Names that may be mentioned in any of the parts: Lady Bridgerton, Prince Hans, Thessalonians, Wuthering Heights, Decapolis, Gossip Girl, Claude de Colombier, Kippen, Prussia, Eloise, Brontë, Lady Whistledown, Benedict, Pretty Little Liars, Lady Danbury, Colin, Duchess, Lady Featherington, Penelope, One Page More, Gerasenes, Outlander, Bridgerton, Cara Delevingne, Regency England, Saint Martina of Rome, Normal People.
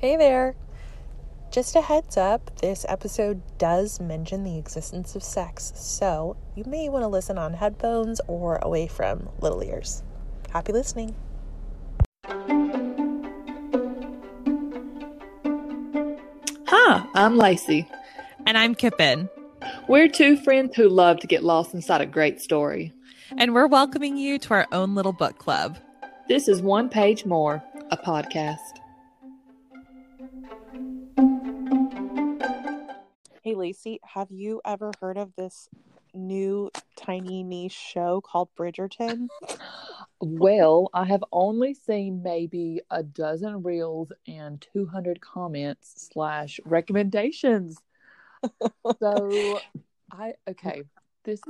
Hey there! Just a heads up, this episode does mention the existence of sex, so you may want to listen on headphones or away from little ears. Happy listening! Hi, I'm Lacey. And I'm Kippen. We're two friends who love to get lost inside a great story. And we're welcoming you to our own little book club. This is One Page More, a podcast. Hey, Lacey, have you ever heard of this new tiny niche show called Bridgerton? Well, I have only seen maybe a dozen reels and 200 comments / recommendations. So,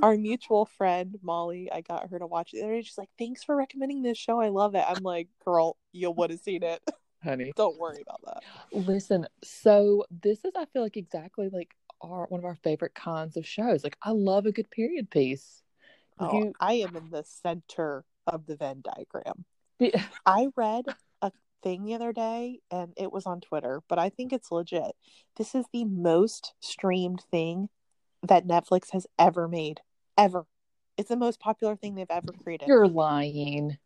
Our mutual friend, Molly, I got her to watch it. And she's like, thanks for recommending this show. I love it. I'm like, girl, you'll would have seen it. Honey, don't worry about that. Listen, so this is, I feel like, exactly like one of our favorite kinds of shows. Like, I love a good period piece. I am in the center of the Venn diagram. Yeah. I read a thing the other day, and it was on Twitter, but I think it's legit. This is the most streamed thing that Netflix has ever made. Ever. It's the most popular thing they've ever created. You're lying.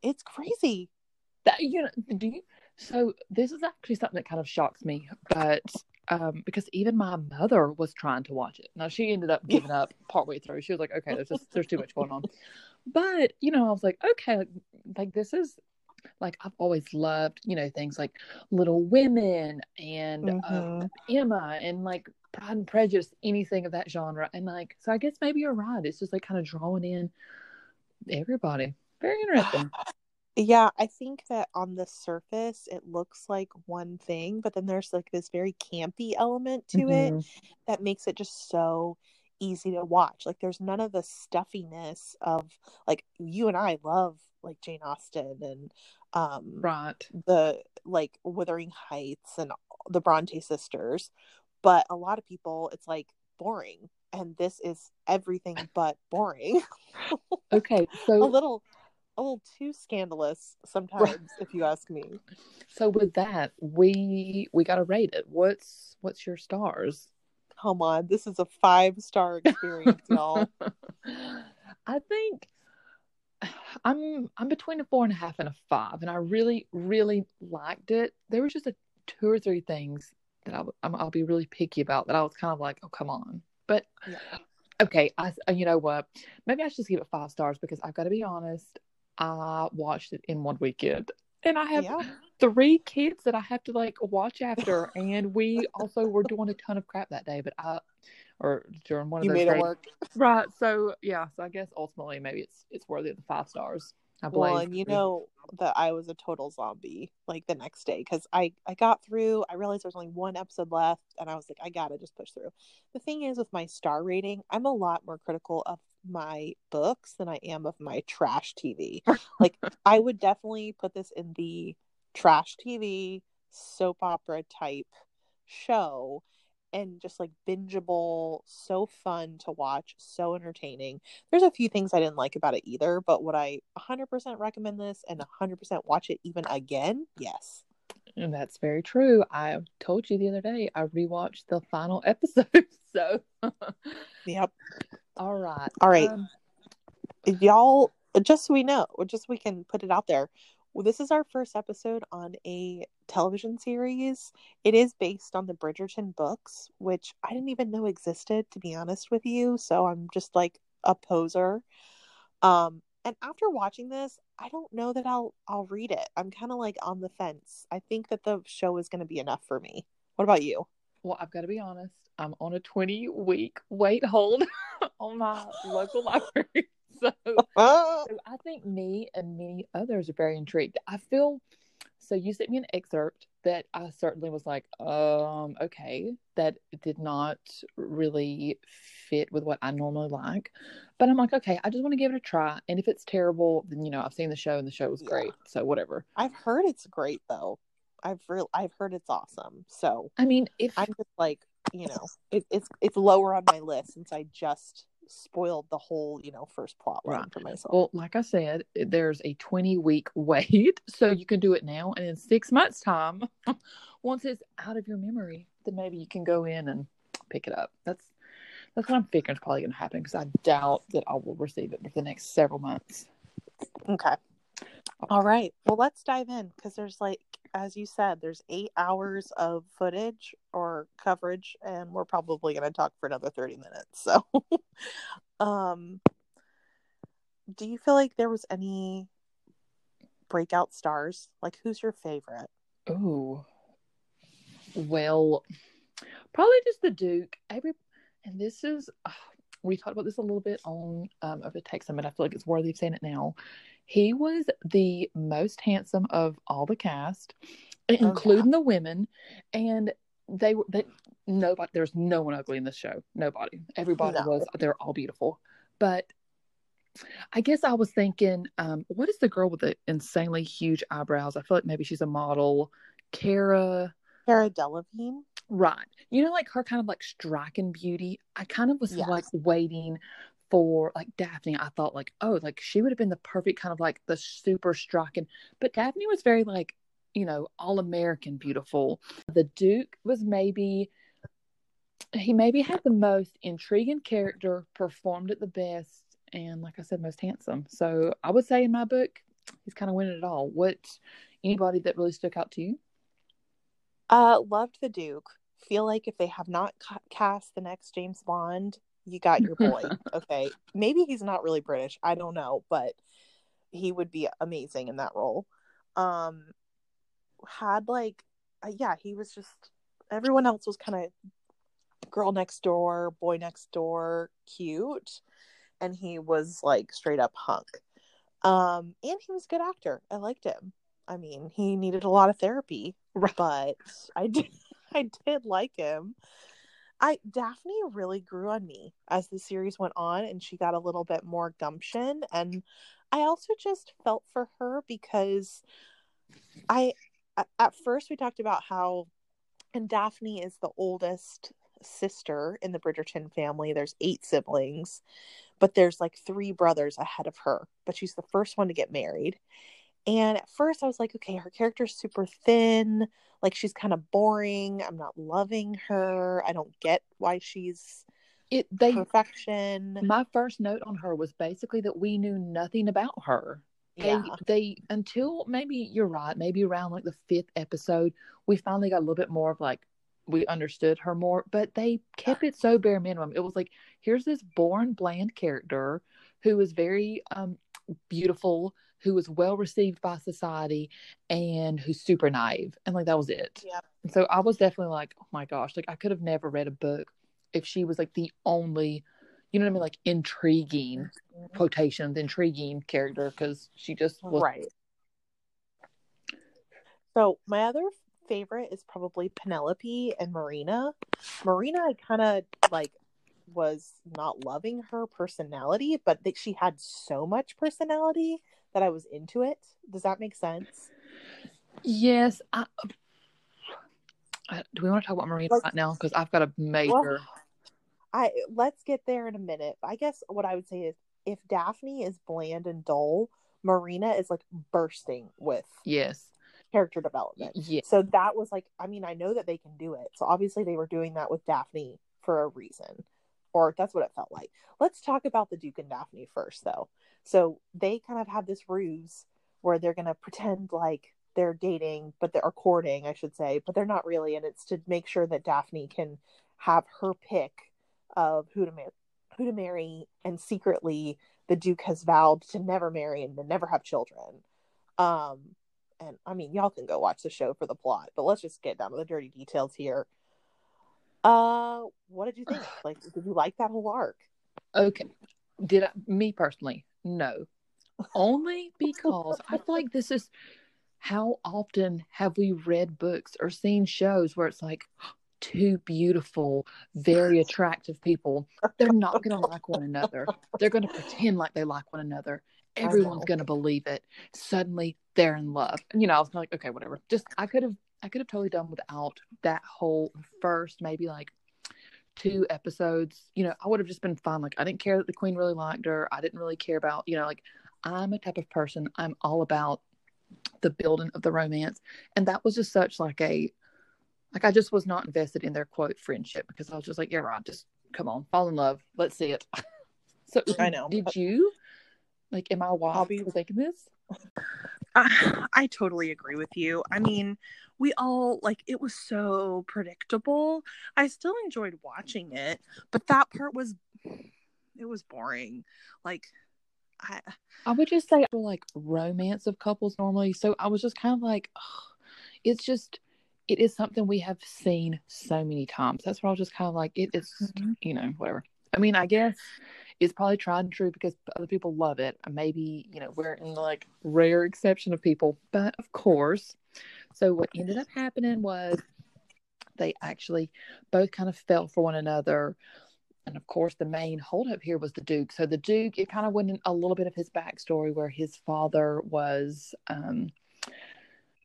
It's crazy. So this is actually something that kind of shocks me, but because even my mother was trying to watch it. Now, she ended up giving up partway through. She was like, okay, there's too much going on. But, I was like, okay, like this is, like, I've always loved, things like Little Women and Emma and, like, Pride and Prejudice, anything of that genre. And, like, so I guess maybe you're right. It's just, like, kind of drawing in everybody. Very interesting. Yeah, I think that on the surface, it looks like one thing, but then there's, like, this very campy element to it that makes it just so easy to watch. Like, there's none of the stuffiness of, like, you and I love, like, Jane Austen and the, like, Wuthering Heights and the Brontë sisters, but a lot of people, it's, like, boring, and this is everything but boring. Okay, so... A little too scandalous sometimes, if you ask me. So with that, we gotta rate it. What's your stars? Come on, this is a 5-star experience, y'all. I think I'm between a 4.5 and a 5, and I really, really liked it. There was just 2 or 3 things that I'll be really picky about that I was kind of like, oh, come on, but. Yeah. Okay, you know what? Maybe I should just give it 5 stars because I've got to be honest. I watched it in one weekend, and I have 3 kids that I have to like watch after, and we also were doing a ton of crap that day. But during one of those made it work, right? So yeah, so I guess ultimately maybe it's worthy of the 5 stars. I believe. Well, and you know that I was a total zombie like the next day because I got through. I realized there was only one episode left, and I was like, I gotta just push through. The thing is, with my star rating, I'm a lot more critical of my books than I am of my trash TV. Like, I would definitely put this in the trash TV soap opera type show. And just like bingeable, so fun to watch, so entertaining. There's a few things I didn't like about it either, but would I 100% recommend this and 100% watch it even again? Yes. And that's very true. I told you the other day, I rewatched the final episode. So, yep. All right. Y'all, just so we know, or just so we can put it out there. Well, this is our first episode on a television series. It is based on the Bridgerton books, which I didn't even know existed, to be honest with you. So I'm just like a poser. And after watching this, I don't know that I'll read it. I'm kind of like on the fence. I think that the show is going to be enough for me. What about you? Well, I've got to be honest. I'm on a 20-week wait hold on my local library. So I think me and many others are very intrigued. I feel so. You sent me an excerpt that I certainly was like, okay, that did not really fit with what I normally like. But I'm like, okay, I just want to give it a try. And if it's terrible, then I've seen the show and the show was great. So whatever. I've heard it's great though. I've heard it's awesome. So I mean, if I'm just like, it's lower on my list since I just spoiled the whole, you know, first plot line for myself. Well, like I said, there's a 20-week wait, so you can do it now, and in 6 months' time, once it's out of your memory, then maybe you can go in and pick it up. That's what I'm thinking is probably going to happen, because I doubt that I will receive it for the next several months. Okay. All right. Well, let's dive in, because there's, like, as you said, there's 8 hours of footage or coverage, and we're probably going to talk for another 30 minutes. So, do you feel like there was any breakout stars? Like, who's your favorite? Oh, well, probably just the Duke. And this is, we talked about this a little bit on over the text summit. I feel like it's worthy of saying it now. He was the most handsome of all the cast, including the women, and nobody. There's no one ugly in this show. Nobody. Everybody was. They're all beautiful. But I guess I was thinking, what is the girl with the insanely huge eyebrows? I feel like maybe she's a model, Cara Delevingne. Right. You know, like her kind of like striking beauty. I kind of was like waiting for like Daphne. I thought like, oh, like she would have been the perfect kind of like the super striking. But Daphne was very like, you know, all American beautiful. The Duke was he had the most intriguing character, performed at the best, and like I said, most handsome. So I would say in my book, he's kind of winning it all. What, anybody that really stuck out to you? Loved the Duke. Feel like if they have not cast the next James Bond, you got your boy. Okay, maybe he's not really British, I don't know, but he would be amazing in that role. He was just, everyone else was kind of girl next door, boy next door, cute, and he was like straight up hunk. And he was a good actor. I liked him. I mean, he needed a lot of therapy, but I did like him. Daphne really grew on me as the series went on, and she got a little bit more gumption. And I also just felt for her because at first we talked about how, and Daphne is the oldest sister in the Bridgerton family. There's 8 siblings, but there's like 3 brothers ahead of her, but she's the first one to get married. And at first I was like, okay, her character's super thin. Like, she's kind of boring. I'm not loving her. I don't get why she's perfection. My first note on her was basically that we knew nothing about her. Yeah. They until maybe, you're right, maybe around like the 5th episode, we finally got a little bit more of like, we understood her more. But they kept it so bare minimum. It was like, here's this boring, bland character who is very beautiful, who was well received by society, and who's super naive, and like that was it. Yeah. And so I was definitely like, oh my gosh, like I could have never read a book if she was like the only, you know what I mean, like intriguing quotations, intriguing character, because she just was right. So my other favorite is probably Penelope and Marina. Marina, I kind of like was not loving her personality, but that she had so much personality that I was into it. Does that make sense? Yes. Do we want to talk about Marina right now? Because I've got a major... Well, let's get there in a minute. I guess what I would say is, if Daphne is bland and dull, Marina is like bursting with character development. Yes. So that was like, I mean, I know that they can do it. So obviously they were doing that with Daphne for a reason. Or that's what it felt like. Let's talk about the Duke and Daphne first, though. So they kind of have this ruse where they're going to pretend like they're dating, but they're courting, I should say, but they're not really. And it's to make sure that Daphne can have her pick of who to marry. And secretly, the Duke has vowed to never marry and to never have children. And I mean, y'all can go watch the show for the plot, but let's just get down to the dirty details here. What did you think? Like, did you like that whole arc? Okay. Me personally, no. Only because I feel like this is, how often have we read books or seen shows where it's like, two beautiful, very attractive people, they're not going to like one another. They're going to pretend like they like one another. Everyone's going to believe it. Suddenly they're in love. You know, I was like, okay, whatever. Just, I could have totally done without that whole first maybe like two episodes, you know, I would have just been fine. Like, I didn't care that the queen really liked her. I didn't really care about, you know, like, I'm a type of person, I'm all about the building of the romance. And that was just such like a, like, I just was not invested in their quote friendship, because I was just like, yeah, right, just come on, fall in love. Let's see it. So I know. Did you? Like, am I wild for thinking this? I totally agree with you. I mean, we all, like, it was so predictable. I still enjoyed watching it, but that part was, it was boring. Like, I would just say, like, romance of couples normally. So I was just kind of like, oh, it's just, it is something we have seen so many times. That's where I was just kind of like, it is, you know, whatever. I mean, I guess it's probably tried and true because other people love it. Maybe, you know, we're in the, like, rare exception of people. But, of course, so what ended up happening was they actually both kind of fell for one another. And, of course, the main holdup here was the Duke. So the Duke, it kind of went in a little bit of his backstory where his father was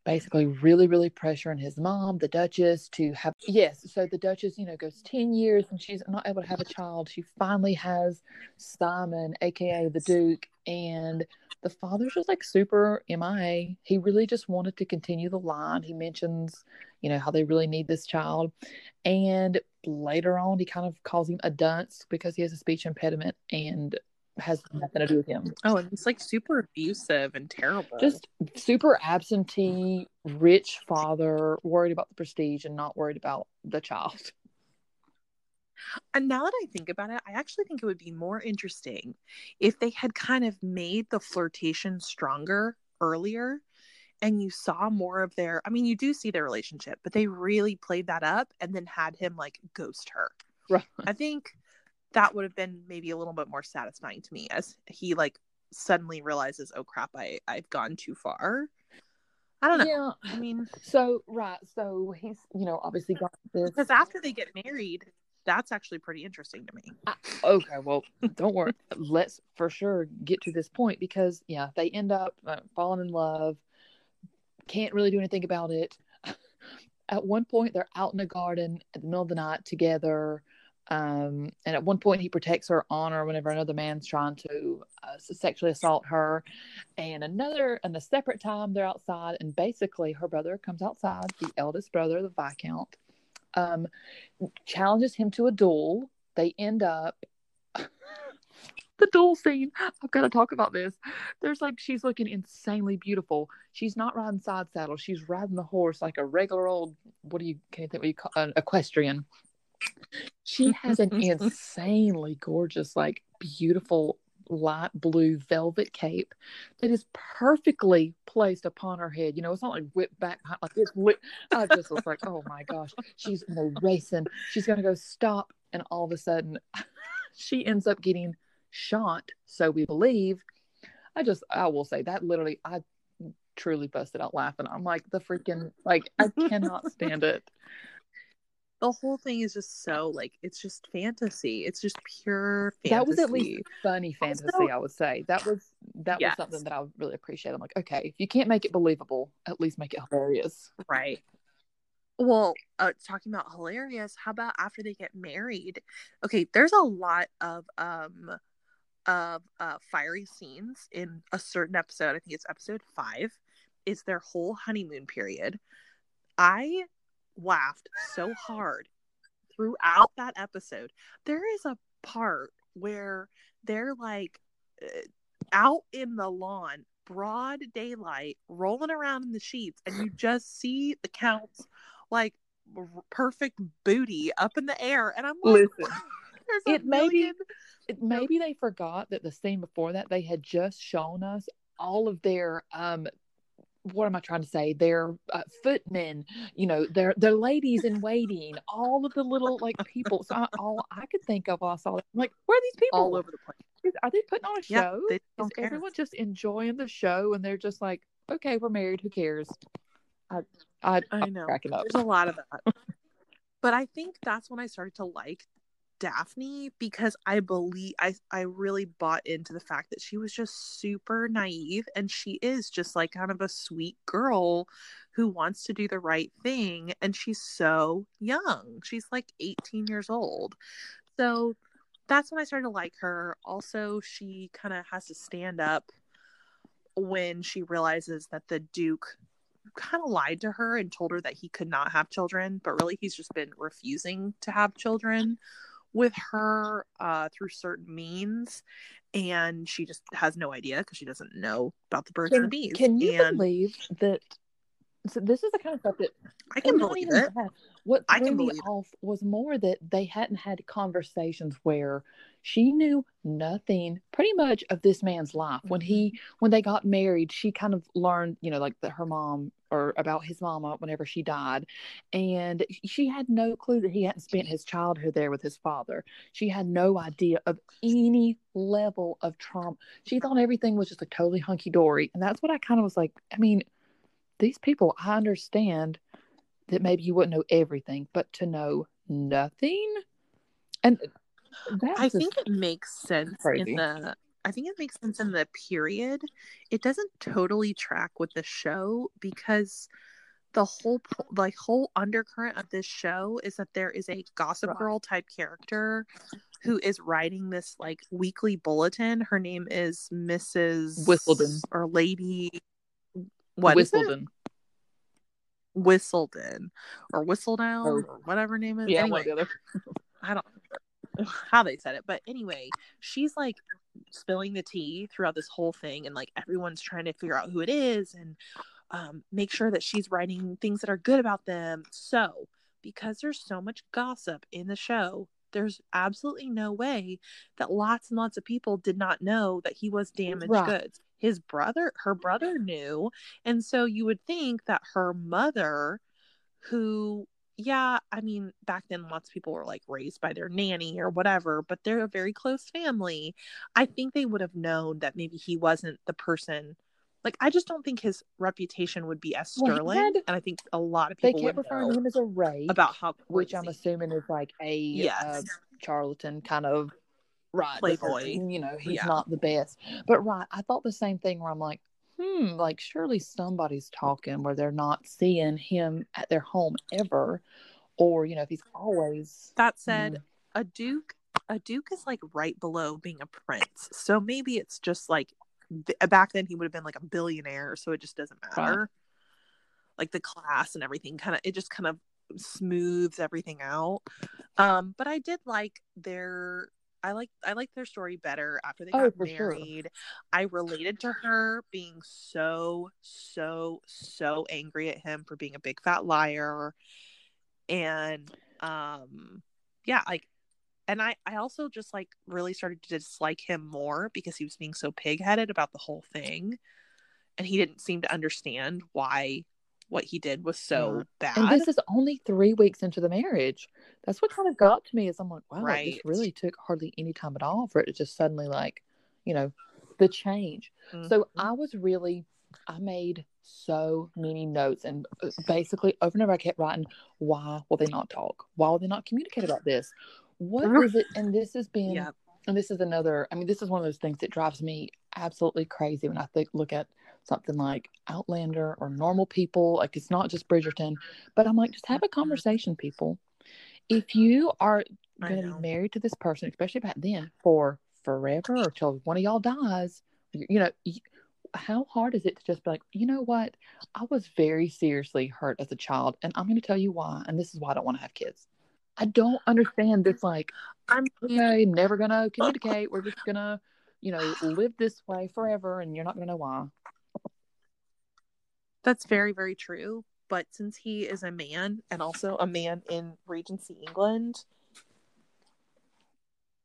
basically really, really pressuring his mom, the Duchess, to have... Yes, so the Duchess, you know, goes 10 years and she's not able to have a child. She finally has Simon, a.k.a. the Duke, and the father's just, like, super MIA. He really just wanted to continue the line. He mentions, you know, how they really need this child. And later on, he kind of calls him a dunce because he has a speech impediment and has nothing to do with him. Oh, and he's like super abusive and terrible. Just super absentee, rich father, worried about the prestige and not worried about the child. And now that I think about it, I actually think it would be more interesting if they had kind of made the flirtation stronger earlier and you saw more of their, I mean, you do see their relationship, but they really played that up and then had him like ghost her. Right. I think that would have been maybe a little bit more satisfying to me as he like suddenly realizes, oh crap, I've gone too far. I don't know. Yeah. I mean, so right. So he's, you know, obviously got this. Because after they get married, that's actually pretty interesting to me. Okay. Well, don't worry. Let's for sure get to this point because yeah, they end up falling in love. Can't really do anything about it. At one point they're out in a garden in the middle of the night together. And at one point he protects her honor whenever another man's trying to sexually assault her, and a separate time they're outside and basically her brother comes outside, the eldest brother, the Viscount, challenges him to a duel. They end up the duel scene, I've got to talk about this. There's like, she's looking insanely beautiful. She's not riding side saddle, she's riding the horse like a regular old, an equestrian. She has an insanely gorgeous, like, beautiful light blue velvet cape that is perfectly placed upon her head. You know, it's not like whipped back, like it's whipped. I just was like, oh my gosh, she's, you know, racing. She's going to go stop. And all of a sudden, she ends up getting shot. So we believe. I will say that literally, I truly busted out laughing. I'm like, the freaking, like, I cannot stand it. The whole thing is just so, like, it's just fantasy. It's just pure fantasy. That was at least funny fantasy, also, I would say. That was something that I really appreciate. I'm like, okay, if you can't make it believable, at least make it hilarious. Right. Well, talking about hilarious, how about after they get married? Okay, there's a lot of fiery scenes in a certain episode. I think it's episode 5. It's their whole honeymoon period. I laughed so hard throughout that episode. There is a part where they're like out in the lawn, broad daylight, rolling around in the sheets, and you just see the Count's like perfect booty up in the air, and I'm like, listen, maybe they forgot that the scene before that they had just shown us all of their what am I trying to say? They're footmen, you know, they're ladies in waiting, all of the little like people. So all I could think of, I saw, like, where are these people all over the place? Are they putting on a show? Yeah, is everyone just enjoying the show and they're just like, okay, we're married, who cares? I know. There's a lot of that, but I think that's when I started to like Daphne because I believe I really bought into the fact that she was just super naive, and she is just like kind of a sweet girl who wants to do the right thing, and she's so young. She's like 18 years old. So that's when I started to like her. Also, she kind of has to stand up when she realizes that the Duke kind of lied to her and told her that he could not have children, but really he's just been refusing to have children with her through certain means, and she just has no idea because she doesn't know about the birds and the bees. Can you believe that? So this is the kind of stuff that I can believe it. What threw me off was more that they hadn't had conversations where she knew nothing pretty much of this man's life. Mm-hmm. When they got married, she kind of learned, like her mom or about his mama whenever she died. And she had no clue that he hadn't spent his childhood there with his father. She had no idea of any level of trauma. She thought everything was just like totally hunky-dory. And that's what I kind of was like, I mean, these people, I understand that maybe you wouldn't know everything, but to know nothing, and I think it makes sense crazy. I think it makes sense in the period. It doesn't totally track with the show because the whole undercurrent of this show is that there is a Gossip Girl type character who is writing this like weekly bulletin. Her name is Mrs. Whistledown or Lady. What Whistledown. Whistledown or Whistledown or whatever name it is. Yeah, anyway, one or the other. I don't know how they said it, but anyway, she's like spilling the tea throughout this whole thing, and like everyone's trying to figure out who it is and make sure that she's writing things that are good about them. So, because there's so much gossip in the show, there's absolutely no way that lots and lots of people did not know that he was damaged goods. Her brother knew. And so you would think that her mother, who, back then lots of people were like raised by their nanny or whatever, but they're a very close family. I think they would have known that maybe he wasn't the person. Like, I just don't think his reputation would be as sterling. And I think a lot of people would refer to him as a rake, about how crazy. Which I'm assuming is like a charlatan kind of. Right, playboy. He's not the best. But I thought the same thing where I'm like, like surely somebody's talking where they're not seeing him at their home ever, or if he's always. That said, a duke is like right below being a prince, so maybe it's just like back then he would have been like a billionaire, so it just doesn't matter. Right. Like the class and everything, it just smooths everything out. But I did like their. I like their story better after they got married. Sure. I related to her being so angry at him for being a big fat liar, and I also just like really started to dislike him more because he was being so pig-headed about the whole thing, and he didn't seem to understand why what he did was so bad. And this is only 3 weeks into the marriage. That's what kind of got to me is I'm like, wow, this really took hardly any time at all for it to just suddenly the change. Mm-hmm. So I made so many notes, and basically over and over I kept writing, why will they not talk? Why will they not communicate about this? What is it? And this has been, and this is another, this is one of those things that drives me absolutely crazy when I look at something like Outlander or Normal People. Like, it's not just Bridgerton, but I'm like, just have a conversation, people. If you are going to be married to this person, especially back then, for forever or till one of y'all dies, how hard is it to just be like, you know what? I was very seriously hurt as a child, and I'm going to tell you why, and this is why I don't want to have kids. I don't understand this. Like, I'm never going to communicate. We're just going to, live this way forever, and you're not going to know why. That's very, very true. But since he is a man, and also a man in Regency England,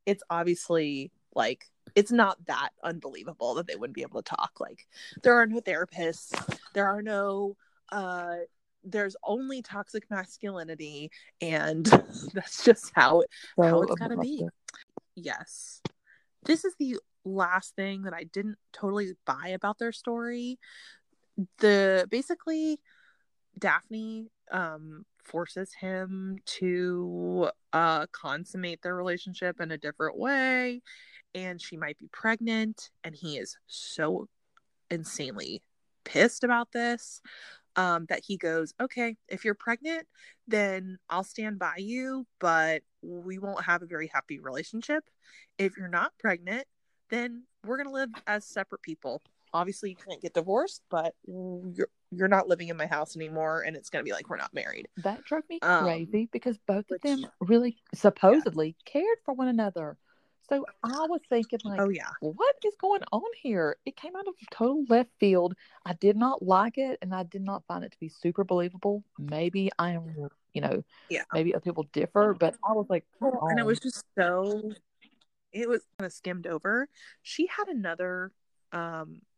it's obviously like it's not that unbelievable that they wouldn't be able to talk. Like, there are no therapists. There are no. There's only toxic masculinity, and that's just how it's gotta be. Yes, this is the last thing that I didn't totally buy about their story. Basically Daphne forces him to consummate their relationship in a different way, and she might be pregnant, and he is so insanely pissed about this that he goes, okay, if you're pregnant, then I'll stand by you, but we won't have a very happy relationship. If you're not pregnant, then we're going to live as separate people. Obviously, you can't get divorced, but you're not living in my house anymore, and it's going to be like we're not married. That drove me crazy because both of them really supposedly cared for one another. So I was thinking, like, what is going on here? It came out of total left field. I did not like it, and I did not find it to be super believable. Maybe I am, maybe other people differ, but I was like, and it was just so, it was kind of skimmed over. She had another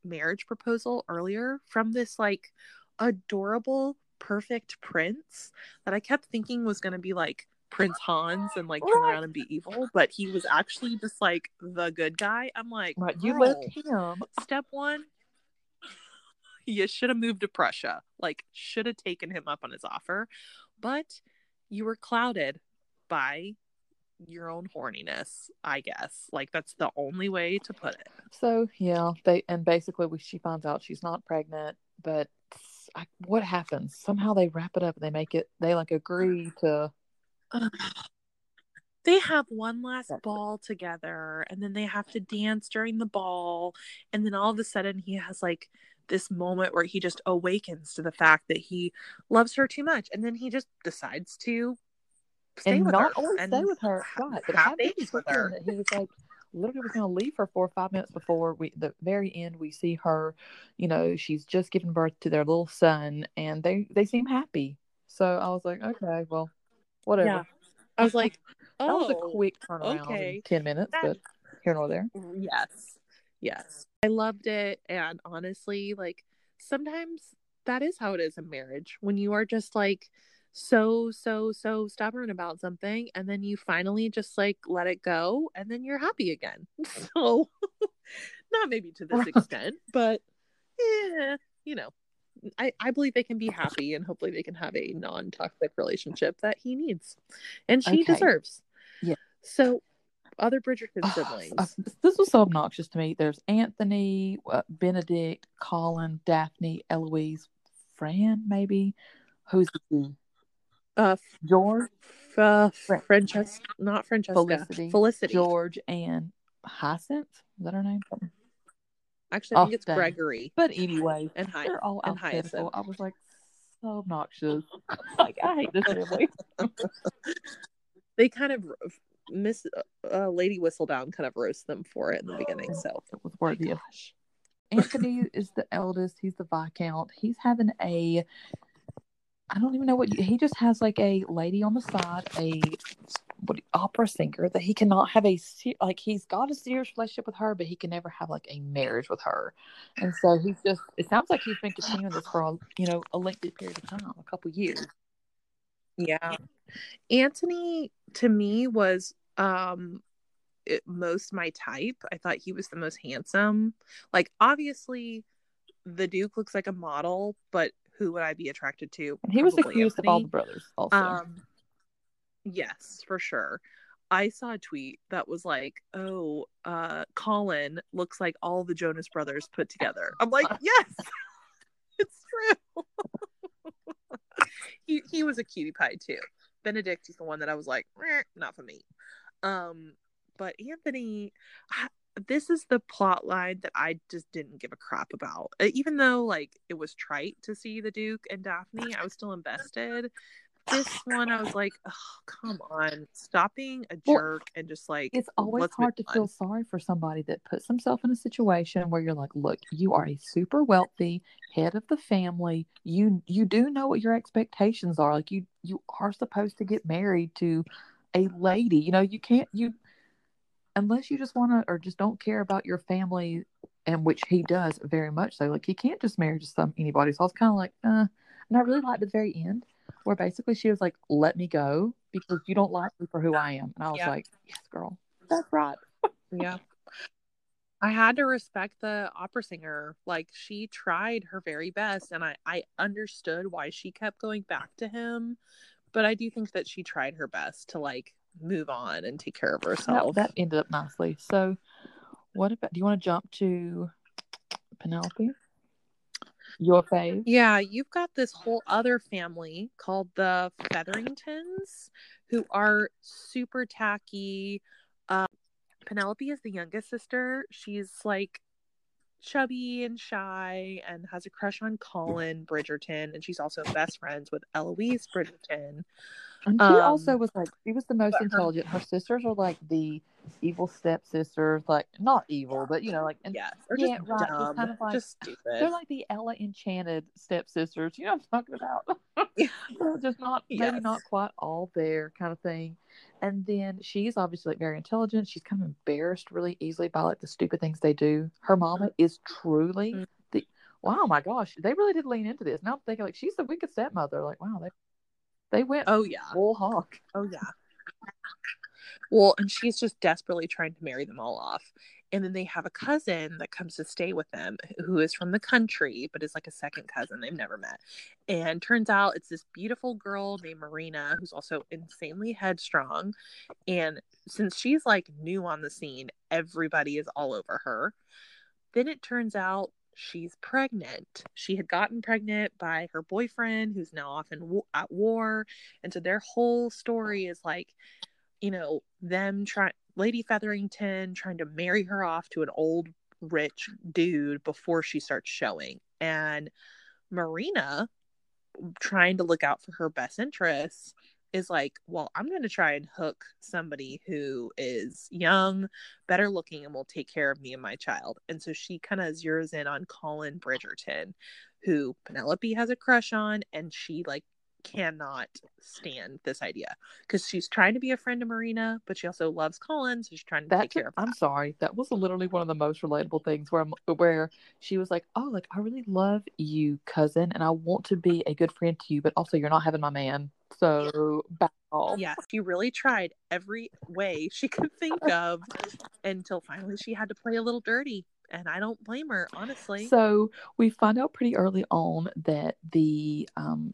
marriage proposal earlier from this, like, adorable, perfect prince that I kept thinking was going to be, like, Prince Hans and like turn around and be evil, but he was actually just like the good guy. I'm like, you left him. Step one, you should have moved to Prussia. Like, should have taken him up on his offer, but you were clouded by your own horniness, I guess. Like, that's the only way to put it. So basically she finds out she's not pregnant, but what happens? Somehow they wrap it up and they agree to. They have one last ball together, and then they have to dance during the ball, and then all of a sudden he has like this moment where he just awakens to the fact that he loves her too much, and then he just decides to stay with her but have babies with her. He was like literally was going to leave her 4 or 5 minutes before the very end. We see her, she's just given birth to their little son, and they seem happy. So I was like, okay, well, whatever. Yeah. I was like, that was a quick turnaround, okay, in 10 minutes, but here nor there. Yes. I loved it. And honestly, like, sometimes that is how it is in marriage. When you are just like so stubborn about something, and then you finally just like let it go, and then you're happy again. So not maybe to this extent, but I believe they can be happy, and hopefully they can have a non-toxic relationship that he needs and she deserves. Yeah. So other Bridgerton siblings. This was so obnoxious to me. There's Anthony, Benedict, Colin, Daphne, Eloise, Fran, maybe. Who's George? Francesca. Not Francesca. Felicity. George and Hyacinth. Is that her name? Actually, I think it's Gregory. But anyway, they're all alphabetical. I was like, so obnoxious. Like, I hate this family. They kind of Lady Whistledown kind of roasts them for it in the beginning. So it was worthy of. Anthony is the eldest. He's the Viscount. He's having I don't even know he just has like a lady on the side, opera singer that he cannot have he's got a serious relationship with her, but he can never have like a marriage with her. And so he's just, it sounds like he's been continuing this for a lengthy period of time, a couple years. Yeah. Anthony to me was most my type. I thought he was the most handsome. Like, obviously the Duke looks like a model, but who would I be attracted to? And he was the cutest of all the brothers also. Yes, for sure. I saw a tweet that was like, Colin looks like all the Jonas Brothers put together. I'm like, yes, it's true. He was a cutie pie too. Benedict is the one that I was like, not for me. But Anthony, this is the plot line that I just didn't give a crap about. Even though like it was trite to see the Duke and Daphne, I was still invested. This one, I was like, oh, come on, stop being a jerk and just like. It's always hard to feel sorry for somebody that puts themselves in a situation where you're like, look, you are a super wealthy head of the family. You do know what your expectations are. Like you are supposed to get married to a lady. You can't unless you just want to or just don't care about your family, and which he does very much so. Like, he can't just marry just anybody. So I was kind of like, and I really liked the very end, where basically she was like, let me go because you don't like me for who I am. And I was like, yes, girl. That's right. Yeah. I had to respect the opera singer. Like, she tried her very best, and I understood why she kept going back to him. But I do think that she tried her best to, like, move on and take care of herself. That ended up nicely. So what about, do you want to jump to Penelope? Your fave? Yeah, you've got this whole other family called the Featheringtons, who are super tacky. Penelope is the youngest sister. She's, like, chubby and shy and has a crush on Colin Bridgerton, and she's also best friends with Eloise Bridgerton. And she also was, like, she was the most intelligent. Her sisters are, like, the evil stepsisters, like, not evil, but, you know, like, and yes, or just right, dumb, kind of like, just stupid. They're like the Ella Enchanted stepsisters, you know what I'm talking about? Yeah. Just not, yes, maybe not quite all there kind of thing. And then she's obviously, like, very intelligent. She's kind of embarrassed really easily by, like, the stupid things they do. Her mama is truly the, wow, my gosh, they really did lean into this. Now I'm thinking, like, she's the wicked stepmother. Like, wow, they went full hawk. Oh, yeah. Well, and she's just desperately trying to marry them all off. And then they have a cousin that comes to stay with them who is from the country, but is like a second cousin they've never met. And turns out it's this beautiful girl named Marina, who's also insanely headstrong. And since she's, like, new on the scene, everybody is all over her. Then it turns out she's pregnant. She had gotten pregnant by her boyfriend, who's now off at war. And so their whole story is, like, you know, them Lady Featherington trying to marry her off to an old rich dude before she starts showing, and Marina trying to look out for her best interests is like, well, I'm going to try and hook somebody who is young, better looking, and will take care of me and my child. And so she kind of zeroes in on Colin Bridgerton, who Penelope has a crush on, and she, like, cannot stand this idea because she's trying to be a friend to Marina, but she also loves Colin, so she's trying to take care of her. I'm sorry, that was literally one of the most relatable things where she was like, oh, like, I really love you, cousin, and I want to be a good friend to you, but also you're not having my man, so back off. Yeah, she really tried every way she could think of until finally she had to play a little dirty, and I don't blame her, honestly. So we find out pretty early on that the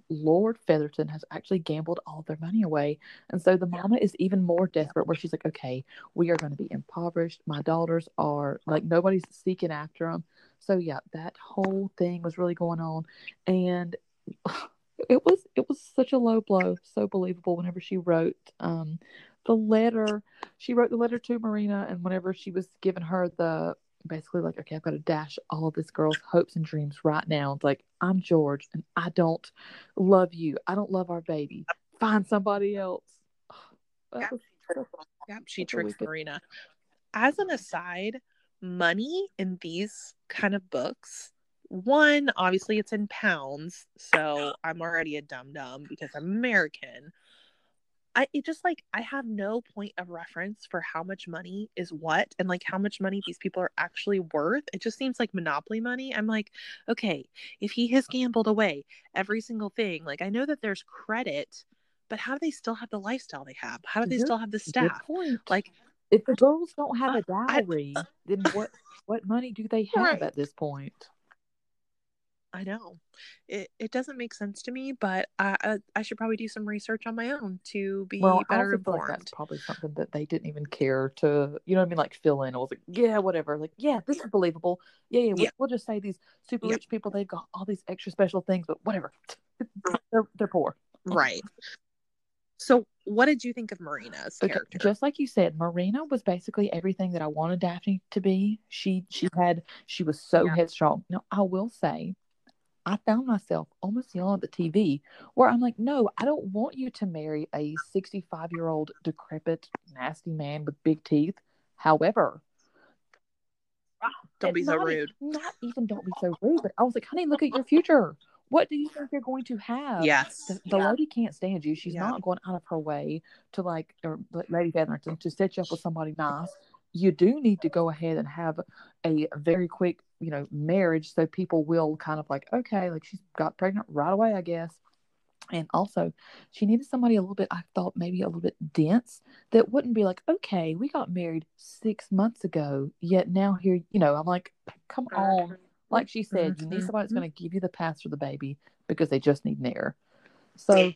Lord Featherton has actually gambled all their money away. And so the mama is even more desperate, where she's like, okay, we are going to be impoverished. My daughters are, like, nobody's seeking after them. So, yeah, that whole thing was really going on. And it was such a low blow, so believable whenever she wrote the letter. She wrote the letter to Marina, and whenever she was giving her the, basically, like, okay, I've got to dash all of this girl's hopes and dreams right now. It's like, I'm George, and I don't love you. I don't love our baby. Find somebody else. She tricks Marina. As an aside, money in these kind of books, one, obviously it's in pounds, so I'm already a dum-dum because I'm American. I have no point of reference for how much money is what, and, like, how much money these people are actually worth. It just seems like Monopoly money. I'm like, okay, if he has gambled away every single thing, like, I know that there's credit, but how do they still have the lifestyle they have? How do they still have the staff? Like, if the girls don't have a dowry, then what money do they have at this point? I know. It doesn't make sense to me, but I should probably do some research on my own to be better informed. Like, that's probably something that they didn't even care to, you know what I mean, like, fill in. I was like, yeah, whatever. Like, yeah, this is believable. Yeah. We'll just say these super rich people, they've got all these extra special things, but whatever. They're poor. Right. So what did you think of Marina's character? Just like you said, Marina was basically everything that I wanted Daphne to be. She was so headstrong. Now, I will say, I found myself almost yelling at the TV, where I'm like, no, I don't want you to marry a 65-year-old decrepit, nasty man with big teeth. However, don't be so rude. Not even don't be so rude, but I was like, honey, look at your future. What do you think you're going to have? Yes. The lady can't stand you. She's not going out of her way to, like, or Lady Featherington, to set you up with somebody nice. You do need to go ahead and have a very quick, you know, marriage, so people will kind of, like, okay, like, she's got pregnant right away, I guess. And also, she needed somebody a little bit, I thought, maybe a little bit dense, that wouldn't be like, okay, we got married 6 months ago, yet now here, you know, I'm like, come on. Like she said, you need somebody that's going to give you the pass for the baby, because they just need an heir. So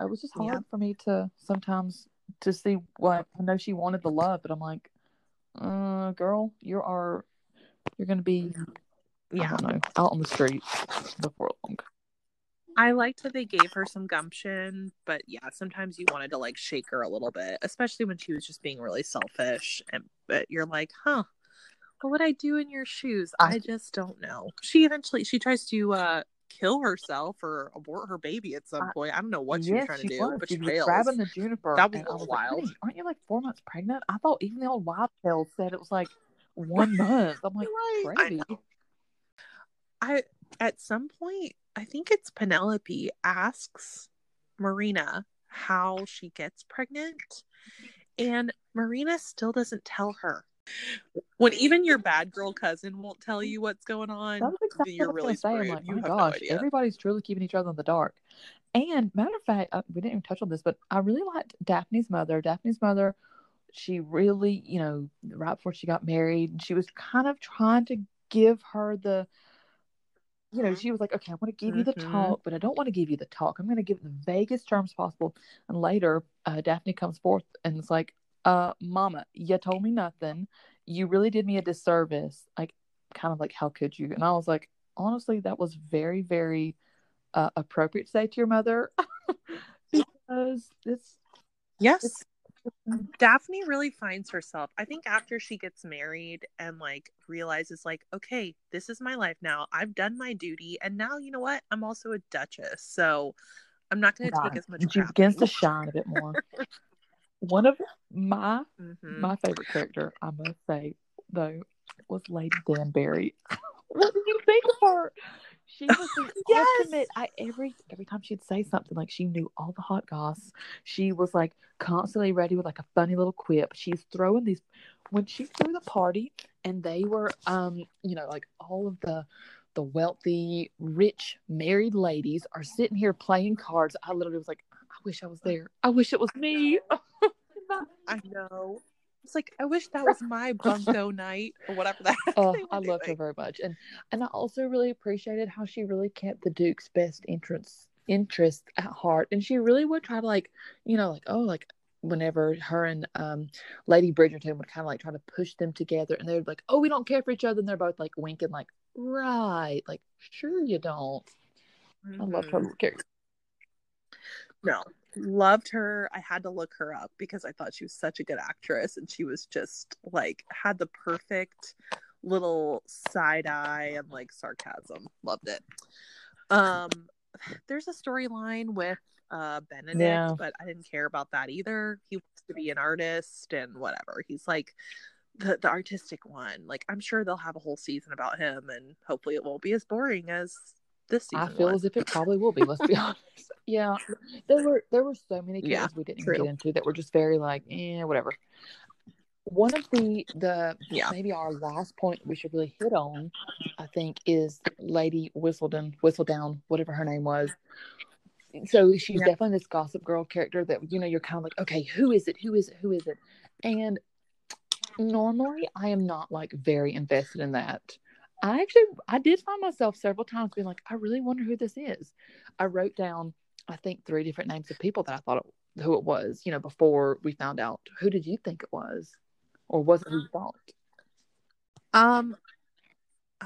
It was just hard for me to sometimes to see what I know she wanted the love, but I'm like, girl, you're going to be out on the street before long. I liked that they gave her some gumption, but yeah, sometimes you wanted to like shake her a little bit, especially when she was just being really selfish. But you're like, huh, what would I do in your shoes? I just don't know. She tries to kill herself or abort her baby at some point. I don't know what she was trying to do, but she fails. Grabbing the juniper. That was a little wild. Like, aren't you like 4 months pregnant? I thought even the old wild tale said it was like 1 month. I'm like, right. Crazy. I at some point, I think it's Penelope, asks Marina how she gets pregnant, and Marina still doesn't tell her. When even your bad girl cousin won't tell you what's going on, exactly you're really screwed. Like, oh my gosh, no, everybody's truly keeping each other in the dark. And matter of fact, we didn't even touch on this, but I really liked Daphne's mother. Daphne's mother, she really, right before she got married, she was kind of trying to give her the, she was like, okay, I want to give you the talk, but I don't want to give you the talk. I'm going to give it the vaguest terms possible. And later, Daphne comes forth and it's like, Mama, you told me nothing. You really did me a disservice. Like, kind of like, how could you? And I was like, honestly, that was very, very appropriate to say to your mother. Because it's... Yes. Daphne really finds herself. I think after she gets married and, like, realizes, like, okay, this is my life now. I've done my duty. And now, you know what? I'm also a duchess. So I'm not going to take as much crap. She begins to shine a bit more. One of my my favorite character, I must say, though, was Lady Danbury. What did you think of her? She was the ultimate. Every time she'd say something, like, she knew all the hot goss. She was like constantly ready with like a funny little quip. She's throwing these when she threw the party, and they were like all of the wealthy, rich, married ladies are sitting here playing cards. I literally was like, I wish I was there. I wish it was me. I know. It's like, I wish that was my bunco night or whatever that is. I loved her very much. And I also really appreciated how she really kept the Duke's best interest at heart. And she really would try to like whenever her and Lady Bridgerton would kind of like try to push them together, and they would be like, oh, we don't care for each other. And they're both like winking like, right. Like, sure you don't. I loved her character. No, loved her. I had to look her up because I thought she was such a good actress, and she was just like had the perfect little side eye and like sarcasm. Loved it. There's a storyline with Benedict, but I didn't care about that either. He wants to be an artist and whatever. He's like the artistic one. Like, I'm sure they'll have a whole season about him, and hopefully it won't be as boring as this season. I feel as if it probably will be, let's be honest. Yeah. There were so many characters we didn't get into that were just very like, whatever. One of the maybe our last point we should really hit on, I think, is Lady Whistledown, whatever her name was. So she's definitely this Gossip Girl character that, you're kind of like, okay, who is it? And normally I am not like very invested in that. I did find myself several times being like, I really wonder who this is. I wrote down, I think, 3 different names of people that I thought who it was, before we found out. Who did you think it was? Or was it who you thought?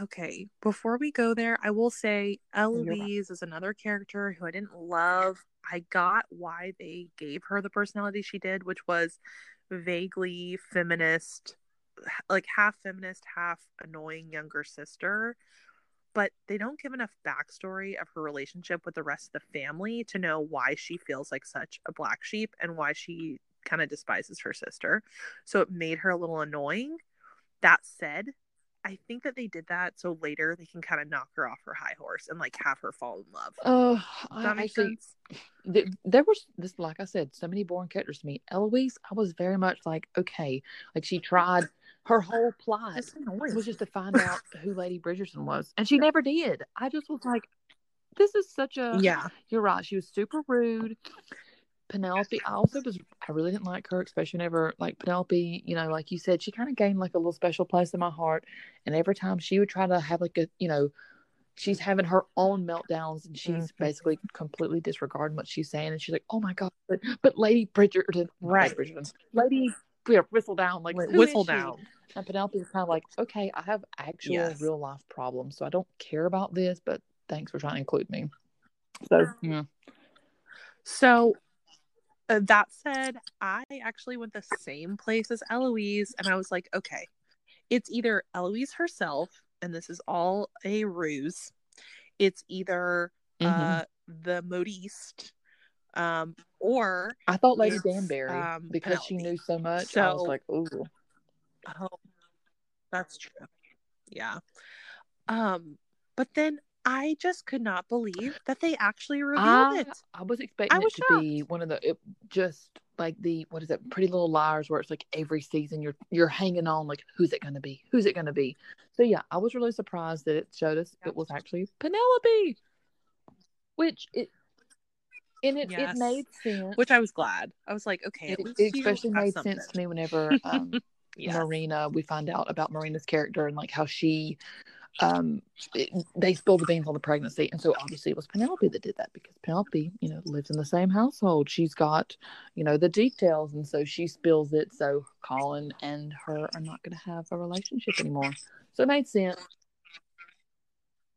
Okay, before we go there, I will say Eloise is another character who I didn't love. I got why they gave her the personality she did, which was vaguely feminist, like half feminist, half annoying younger sister, but they don't give enough backstory of her relationship with the rest of the family to know why she feels like such a black sheep and why she kind of despises her sister. So it made her a little annoying. That said, I think that they did that so later they can kind of knock her off her high horse and like have her fall in love. Does that make sense? There was this, like I said, so many boring characters to me. Eloise, I was very much like, okay, like she tried. Her whole plot was just to find out who Lady Bridgerton was. And she never did. I just was like, this is such a... Yeah. You're right. She was super rude. Penelope, I really didn't like her, especially whenever, like, Penelope, like you said, she kind of gained, like, a little special place in my heart. And every time she would try to have, like, a, she's having her own meltdowns, and she's basically completely disregarding what she's saying. And she's like, "Oh my god, but Lady Bridgerton, right? Lady Whistledown, like Whistledown." And Penelope is kind of like, "Okay, I have actual real life problems, so I don't care about this. But thanks for trying to include me." So, So that said, I actually went the same place as Eloise, and I was like, okay, it's either Eloise herself, and this is all a ruse. It's either the Modiste, or I thought Lady Danbury because Penelope. She knew so much. So, I was like, ooh. Oh, that's true. Yeah. But then I just could not believe that they actually revealed it. I was expecting it to be one of the what is it, Pretty Little Liars, where it's like every season you're hanging on like who's it gonna be. So yeah, I was really surprised that it showed us it was actually Penelope, which it made sense. Which I was glad. I was like, okay, it especially made sense to me whenever Marina, we find out about Marina's character and like how she. They spilled the beans on the pregnancy, and so obviously it was Penelope that did that because Penelope, lives in the same household. She's got, the details, and so she spills it. So Colin and her are not going to have a relationship anymore. So it made sense.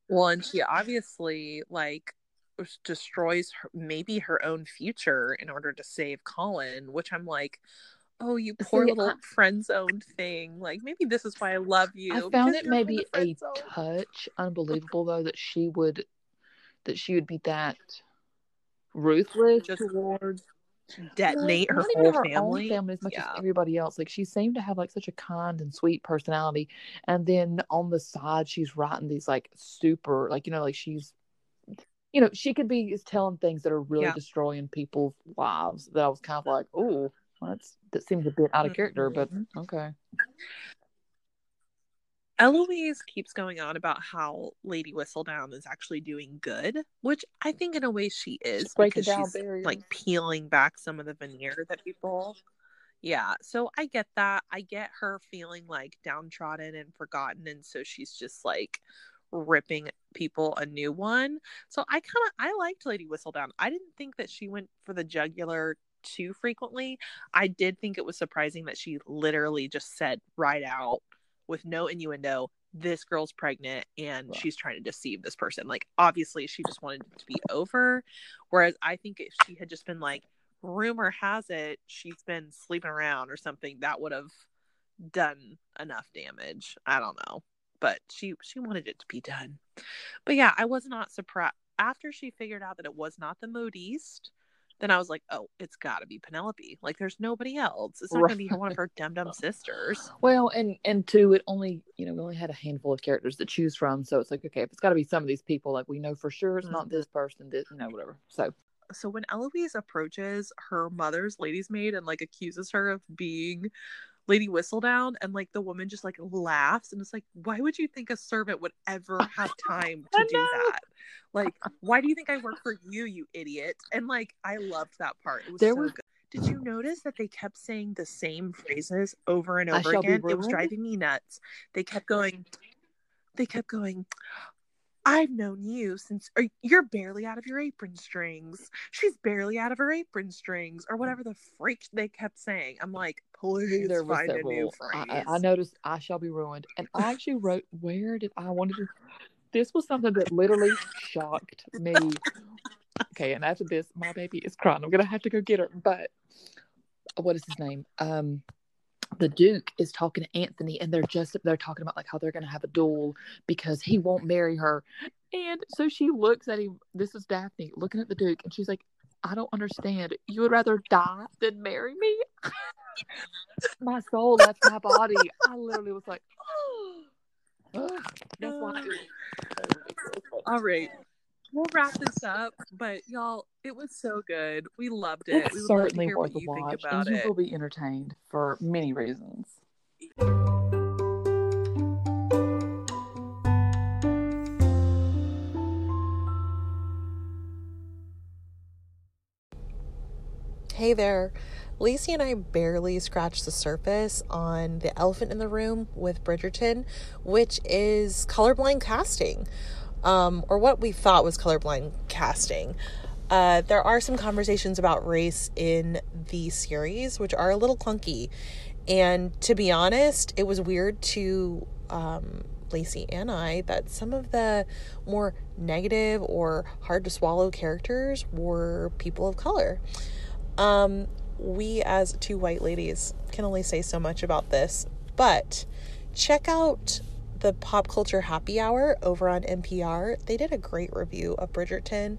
Well, and she obviously destroys her own future in order to save Colin, which I'm like, oh, you poor little friend-zoned thing. Like, maybe this is why I love you. I found it maybe a touch unbelievable, though, that she would be that ruthless towards detonate her whole family. Family as much as everybody else. Like, she seemed to have, such a kind and sweet personality. And then on the side, she's writing these, super, she's... she could be telling things that are really destroying people's lives. That I was kind of like, ooh... Well, that seems a bit out of character, but okay. Eloise keeps going on about how Lady Whistledown is actually doing good, which I think in a way she is, because she's peeling back some of the veneer that people... Yeah, so I get that. I get her feeling downtrodden and forgotten, and so she's just ripping people a new one. So I liked Lady Whistledown. I didn't think that she went for the jugular too frequently. I did think it was surprising that she literally just said right out with no innuendo, this girl's pregnant and she's trying to deceive this person. Obviously she just wanted it to be over. Whereas I think if she had just been rumor has it she's been sleeping around or something, that would have done enough damage. I don't know. But she wanted it to be done. But yeah, I was not surprised. After she figured out that it was not the Modiste, then I was like, oh, it's got to be Penelope. There's nobody else. It's not going to be one of her dum-dum sisters. Well, and two, it only, we only had a handful of characters to choose from. So it's okay, if it's got to be some of these people, we know for sure it's not this person, this, whatever. So when Eloise approaches her mother's lady's maid and, accuses her of being Lady Whistledown, and, the woman just, laughs, and it's why would you think a servant would ever have time to do that? Why do you think I work for you, you idiot? And, I loved that part. It was good. Did you notice that they kept saying the same phrases over and over again? It was driving me nuts. They kept going, I've known you since you're barely out of your apron strings. She's barely out of her apron strings, or whatever the freak they kept saying. I'm like, please find a new phrase. I noticed I shall be ruined. And I actually wrote, where did I want to be? This was something that literally shocked me. Okay, and after this, my baby is crying. I'm going to have to go get her. But what is his name? The Duke is talking to Anthony, and they're talking about how they're going to have a duel because he won't marry her. And so she looks at him. This is Daphne looking at the Duke, and she's like, I don't understand. You would rather die than marry me? My soul left my body. I literally was like, oh, that's why. All right. We'll wrap this up, but y'all, it was so good. We loved it. It's certainly worth a watch, and you will be entertained for many reasons. Hey there. Lacey and I barely scratched the surface on the elephant in the room with Bridgerton, which is colorblind casting. or what we thought was colorblind casting. There are some conversations about race in the series, which are a little clunky. And to be honest, it was weird to Lacey and I that some of the more negative or hard to swallow characters were people of color. We as two white ladies can only say so much about this, but check out the Pop Culture Happy Hour over on NPR. They did a great review of Bridgerton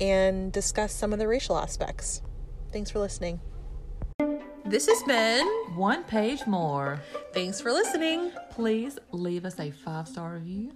and discussed some of the racial aspects. Thanks for listening. This has been One Page More. Thanks for listening. Please leave us a 5-star review.